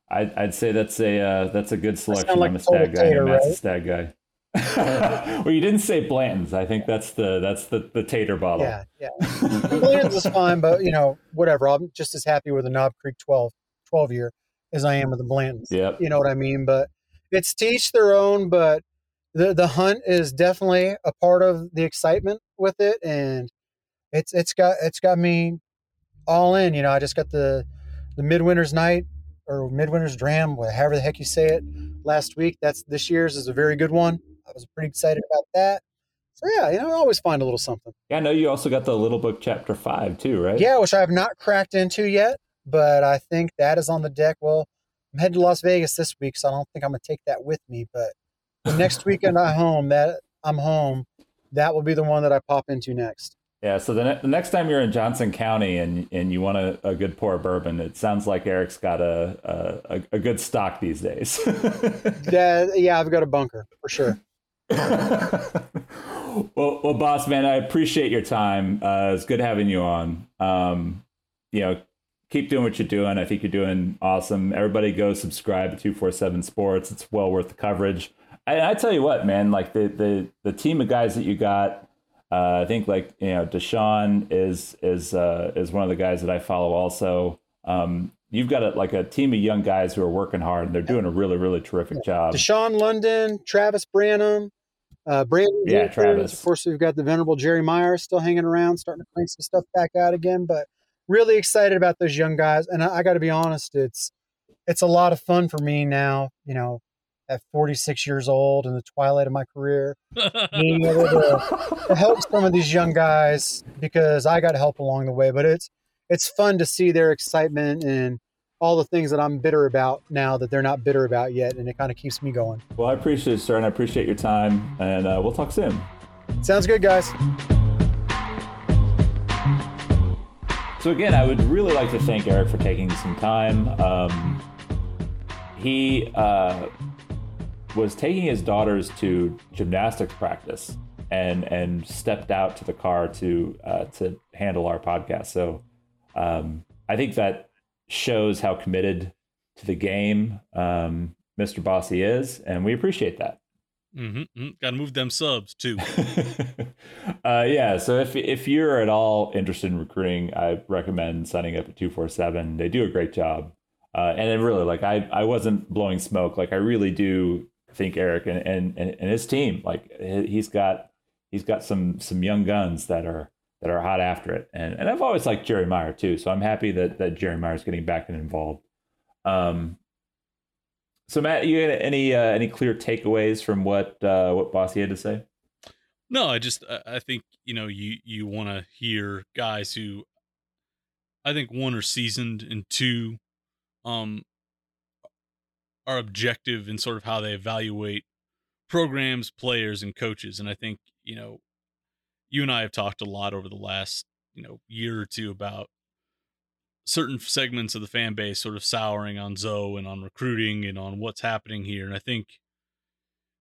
I'd I'd say that's a uh, that's a good selection. Like I'm a Stagg guy. Tater, right? That's a Stagg guy. Well, you didn't say Blanton's. I think that's the that's the, the tater bottle. Yeah, yeah. Blanton's is fine, but you know whatever. I'm just as happy with a Knob Creek twelve year. As I am with the Blanton's, yep. You know what I mean? But it's to each their own, but the the hunt is definitely a part of the excitement with it. And it's, it's got, it's got me all in, you know. I just got the, the Midwinter's Night or Midwinter's Dram, however the heck you say it, last week. That's this year's is a very good one. I was pretty excited about that. So yeah, you know, I always find a little something. Yeah. I know you also got the Little Book chapter five too, right? Yeah. Which I have not cracked into yet. But I think that is on the deck. Well, I'm heading to Las Vegas this week, so I don't think I'm going to take that with me. But the next weekend I'm home, that I'm home, that will be the one that I pop into next. Yeah, so the, ne- the next time you're in Johnson County and, and you want a, a good pour of bourbon, it sounds like Eric's got a a, a good stock these days. yeah, yeah, I've got a bunker for sure. well, well, boss, man, I appreciate your time. Uh, it's good having you on. Um, you know, keep doing what you're doing. I think you're doing awesome. Everybody go subscribe to two forty-seven Sports. It's well worth the coverage. And I tell you what, man, like the the the team of guys that you got, uh, I think like, you know, Deshaun is is uh, is one of the guys that I follow also. Um, you've got a, like a team of young guys who are working hard, and they're doing a really, really terrific yeah. job. Deshaun London, Travis Branham, uh, Brandon. Yeah, Luther. Travis. Of course, we've got the venerable Jerry Meyer still hanging around, starting to clean some stuff back out again, but really excited about those young guys. And I, I got to be honest, it's, it's a lot of fun for me now, you know, at forty-six years old in the twilight of my career, being able to, to help some of these young guys, because I got help along the way. But it's it's fun to see their excitement and all the things that I'm bitter about now that they're not bitter about yet, and it kind of keeps me going. Well, I appreciate it, sir, and I appreciate your time, and uh, we'll talk soon. Sounds good, guys. So again, I would really like to thank Eric for taking some time. Um, he uh, was taking his daughters to gymnastics practice and and stepped out to the car to uh, to handle our podcast. So um, I think that shows how committed to the game um, Mister Bossi is, and we appreciate that. Mm-hmm, mm-hmm. Got to move them subs too. uh, yeah. So if if you're at all interested in recruiting, I recommend signing up at two forty-seven. They do a great job, uh, and it really, like I, I wasn't blowing smoke. Like I really do think Eric and and, and his team, like he's got he's got some some young guns that are that are hot after it. And and I've always liked Jerry Meyer too. So I'm happy that that Jerry Meyer's getting back and involved. Um, So Matt, you had any uh, any clear takeaways from what uh, what Bossi had to say? No, I just I think you know you you want to hear guys who, I think, one, are seasoned, and two, um, are objective in sort of how they evaluate programs, players, and coaches. And I think you know you and I have talked a lot over the last you know year or two about certain segments of the fan base sort of souring on Zoe and on recruiting and on what's happening here. And I think,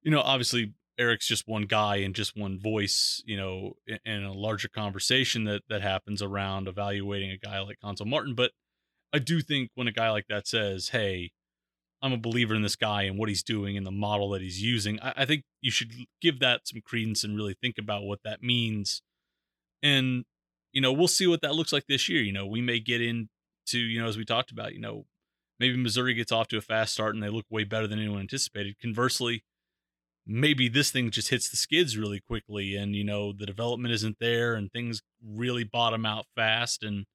you know, obviously Eric's just one guy and just one voice, you know, in, in a larger conversation that, that happens around evaluating a guy like Cuonzo Martin. But I do think when a guy like that says, hey, I'm a believer in this guy and what he's doing and the model that he's using, I, I think you should give that some credence and really think about what that means. And, you know, we'll see what that looks like this year. You know, we may get in, to, you know, as we talked about, you know, maybe Missouri gets off to a fast start and they look way better than anyone anticipated. Conversely, maybe this thing just hits the skids really quickly and, you know, the development isn't there and things really bottom out fast and,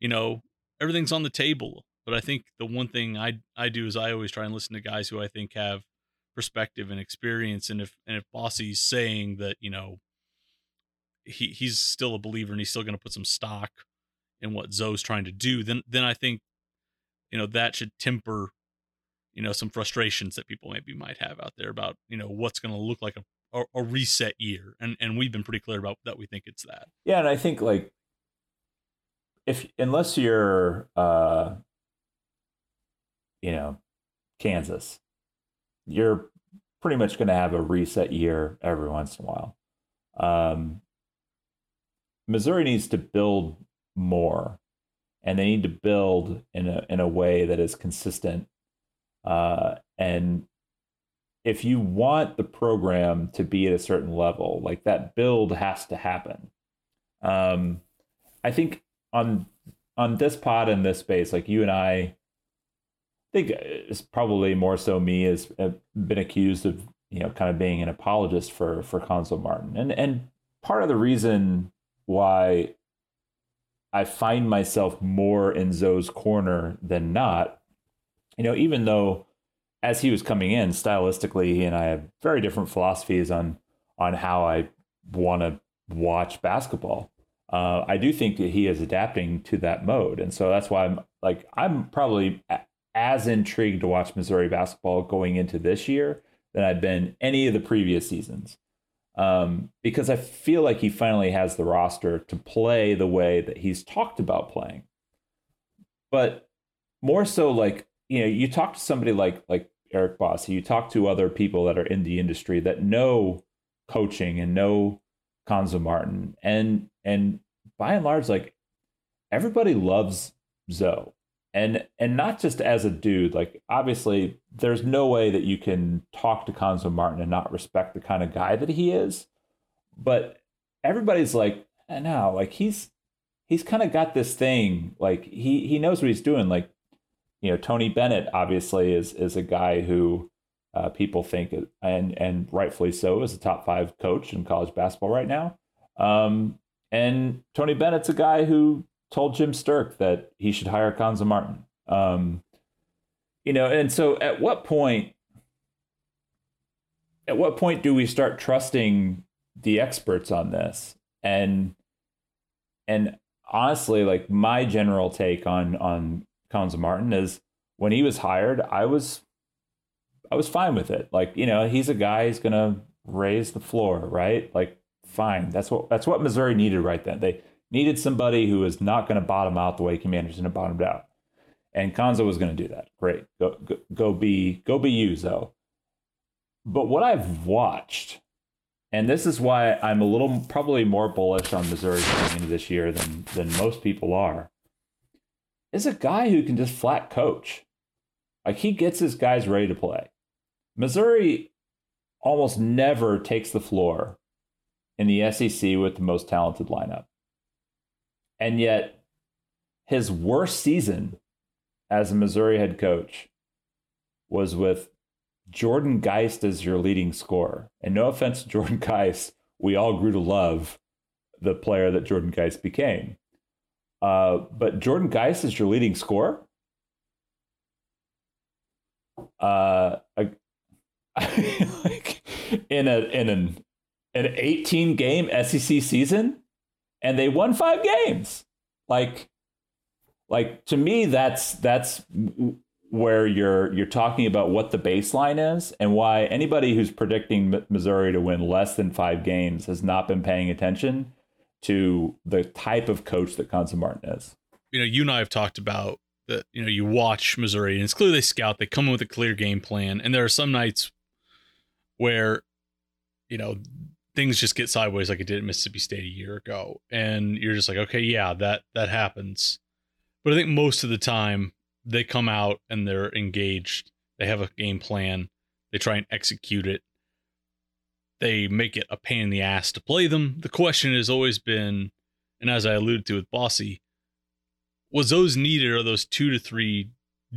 you know, everything's on the table. But I think the one thing I I do is I always try and listen to guys who I think have perspective and experience. And if, and if Bossi's saying that, you know, he he's still a believer and he's still going to put some stock and what Zoe's trying to do, then then I think, you know, that should temper, you know, some frustrations that people maybe might have out there about, you know, what's going to look like a, a, a reset year. And and we've been pretty clear about that. We think it's that. Yeah. And I think, like, if unless you're, uh, you know, Kansas, you're pretty much going to have a reset year every once in a while. Um, Missouri needs to build more, and they need to build in a in a way that is consistent, uh and if you want the program to be at a certain level, like, that build has to happen. um I think on on this pod, in this space, like, you and I, I think it's probably more so me, has been accused of, you know, kind of being an apologist for for Cuonzo Martin, and and part of the reason why I find myself more in Zoe's corner than not, you know, even though as he was coming in stylistically, he and I have very different philosophies on, on how I want to watch basketball. Uh, I do think that he is adapting to that mode. And so that's why I'm like, I'm probably a- as intrigued to watch Missouri basketball going into this year than I've been any of the previous seasons. Um, because I feel like he finally has the roster to play the way that he's talked about playing. But more so, like, you know, you talk to somebody like like Eric Bossi, you talk to other people that are in the industry that know coaching and know Cuonzo Martin, and and by and large, like, everybody loves Zoe, and and not just as a dude. Like, obviously there's no way that you can talk to Cuonzo Martin and not respect the kind of guy that he is, but everybody's like, no, like, he's he's kind of got this thing, like, he he knows what he's doing. Like, you know, Tony Bennett obviously is is a guy who uh, people think, and and rightfully so, is a top five coach in college basketball right now. Um, and Tony Bennett's a guy who told Jim Stirk that he should hire Cuonzo Martin. Um, you know, and so at what point at what point do we start trusting the experts on this? And and honestly, like, my general take on on Cuonzo Martin is when he was hired, I was I was fine with it. Like, you know, he's a guy who's gonna raise the floor, right? Like, fine. That's what that's what Missouri needed right then. They needed somebody who was not going to bottom out the way Commanderson had bottomed out, and Cuonzo was going to do that. Great, go, go go be go be you, Zo. But what I've watched, and this is why I'm a little probably more bullish on Missouri coming into this year than than most people are, is a guy who can just flat coach. Like, he gets his guys ready to play. Missouri almost never takes the floor in the S E C with the most talented lineup. And yet his worst season as a Missouri head coach was with Jordan Geist as your leading scorer. And no offense to Jordan Geist, we all grew to love the player that Jordan Geist became. Uh, but Jordan Geist is your leading scorer? Uh, I, I, like, in a in an... an eighteen game S E C season, and they won five games. Like, like to me, that's that's where you're you're talking about what the baseline is and why anybody who's predicting Missouri to win less than five games has not been paying attention to the type of coach that Cuonzo Martin is. You know, you and I have talked about that. You know, you watch Missouri, and it's clear they scout. They come with a clear game plan, and there are some nights where, you know, things just get sideways like it did at Mississippi State a year ago. And you're just like, okay, yeah, that that happens. But I think most of the time they come out and they're engaged. They have a game plan. They try and execute it. They make it a pain in the ass to play them. The question has always been, and as I alluded to with Bossi, was those needed, or those two to three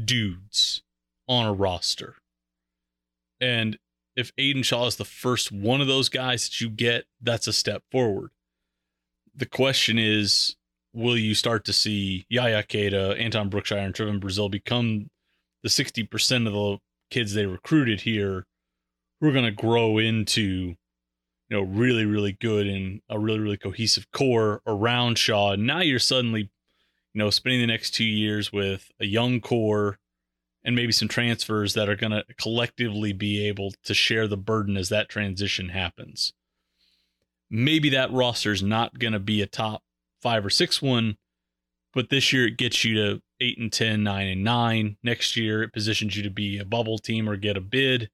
dudes on a roster? And if Aiden Shaw is the first one of those guys that you get, that's a step forward. The question is, will you start to see Yaya Keita, Anton Brookshire, and Trevon Brazile become the sixty percent of the kids they recruited here who are going to grow into, you know, really, really good and a really, really cohesive core around Shaw? And now you're suddenly, you know, spending the next two years with a young core and maybe some transfers that are going to collectively be able to share the burden as that transition happens. Maybe that roster is not going to be a top five or six one, but this year it gets you to eight and ten, nine and nine. Next year it positions you to be a bubble team or get a bid.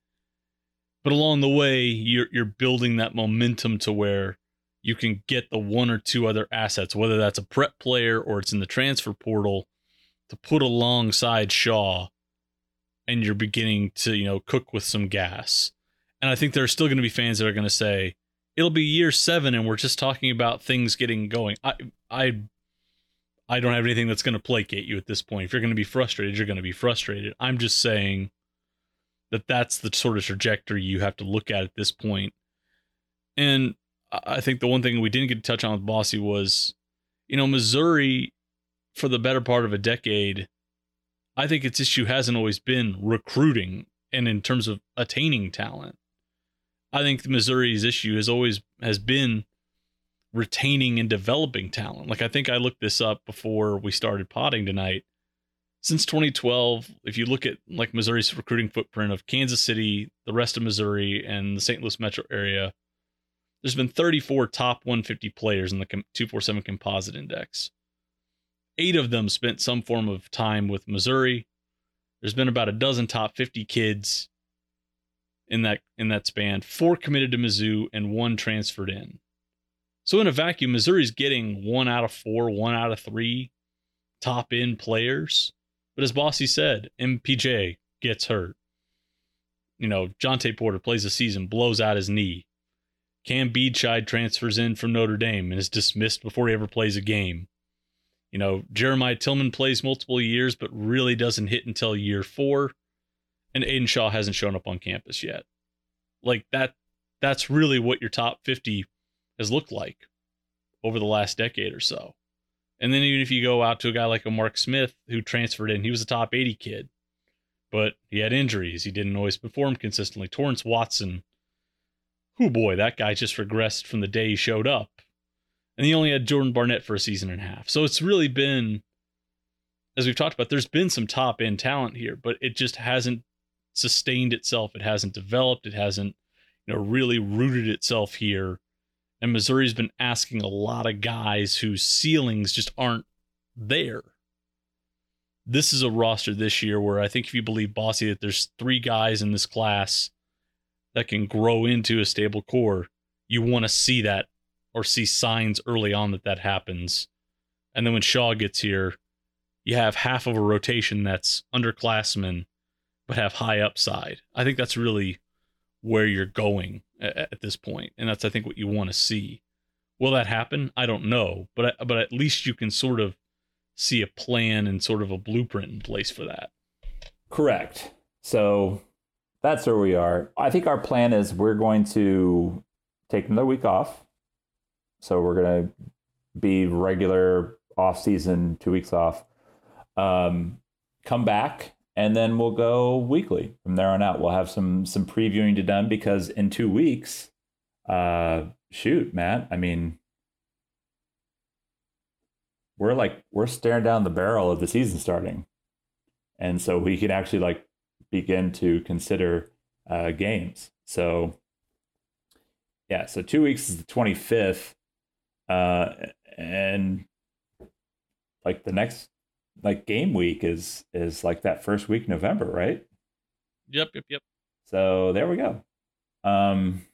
But along the way, you're you're building that momentum to where you can get the one or two other assets, whether that's a prep player or it's in the transfer portal, to put alongside Shaw. And you're beginning to, you know, cook with some gas. And I think there are still going to be fans that are going to say, it'll be year seven and we're just talking about things getting going. I I, I don't have anything that's going to placate you at this point. If you're going to be frustrated, you're going to be frustrated. I'm just saying that that's the sort of trajectory you have to look at at this point. And I think the one thing we didn't get to touch on with Bossi was, you know, Missouri, for the better part of a decade, I think its issue hasn't always been recruiting and in terms of attaining talent. I think Missouri's issue has always has been retaining and developing talent. Like, I think I looked this up before we started potting tonight. Since twenty twelve, if you look at like Missouri's recruiting footprint of Kansas City, the rest of Missouri, and the Saint Louis metro area, there's been thirty-four top one fifty players in the two forty-seven composite index. Eight of them spent some form of time with Missouri. There's been about a dozen top fifty kids in that in that span. Four committed to Mizzou and one transferred in. So in a vacuum, Missouri's getting one out of four, one out of three top end players. But as Bossi said, M P J gets hurt. You know, Jonte Porter plays a season, blows out his knee. Cam Beadshide transfers in from Notre Dame and is dismissed before he ever plays a game. You know, Jeremiah Tillman plays multiple years, but really doesn't hit until year four. And Aiden Shaw hasn't shown up on campus yet. Like that, that's really what your top fifty has looked like over the last decade or so. And then even if you go out to a guy like a Mark Smith who transferred in, he was a top eighty kid, but he had injuries. He didn't always perform consistently. Torrance Watson oh boy, that guy just regressed from the day he showed up. And he only had Jordan Barnett for a season and a half. So it's really been, as we've talked about, there's been some top end talent here, but it just hasn't sustained itself. It hasn't developed. It hasn't, you know, really rooted itself here. And Missouri's been asking a lot of guys whose ceilings just aren't there. This is a roster this year where I think if you believe Bossi that there's three guys in this class that can grow into a stable core, you want to see that or see signs early on that that happens. And then when Shaw gets here, you have half of a rotation that's underclassmen but have high upside. I think that's really where you're going at this point. And that's, I think, what you want to see. Will that happen? I don't know. But but at least you can sort of see a plan and sort of a blueprint in place for that. Correct. So that's where we are. I think our plan is we're going to take another week off. So we're going to be regular off-season, two weeks off, um, come back, and then we'll go weekly from there on out. We'll have some some previewing to done because in two weeks, uh, shoot, Matt, I mean, we're like, we're staring down the barrel of the season starting. And so we can actually like begin to consider uh, games. So, yeah, so two weeks is the twenty-fifth. Uh, and like the next like game week is is like that first week in November, right? Yep, yep, yep. So there we go. Um,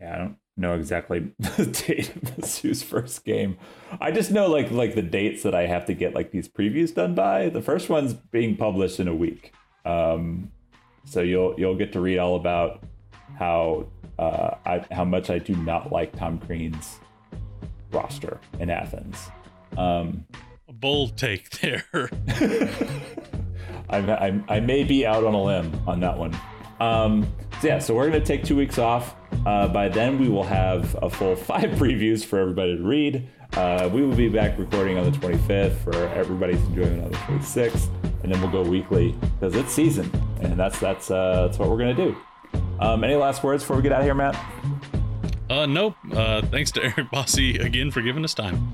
yeah, I don't know exactly the date of the Zoo's first game. I just know like like the dates that I have to get like these previews done by. The first one's being published in a week. Um, so you'll you'll get to read all about how uh I, how much I do not like Tom Crean's roster in Athens. Um, a bold take there. I'm, I'm, I may be out on a limb on that one. Um, so yeah, so we're going to take two weeks off. Uh, by then, we will have a full five previews for everybody to read. Uh, we will be back recording on the twenty-fifth for everybody's enjoyment on the twenty-sixth, and then we'll go weekly because it's season, and that's that's uh, that's what we're going to do. Um, any last words before we get out of here, Matt? Uh, nope. Uh, thanks to Eric Bossi again for giving us time.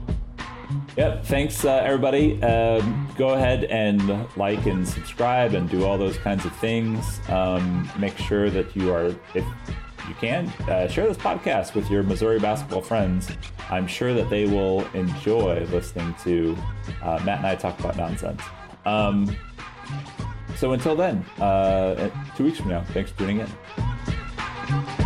Yep. Thanks, uh, everybody. Um, go ahead and like and subscribe and do all those kinds of things. Um, make sure that you are, if you can, uh, share this podcast with your Missouri basketball friends. I'm sure that they will enjoy listening to uh, Matt and I talk about nonsense. Um, so until then, uh, two weeks from now, thanks for tuning in.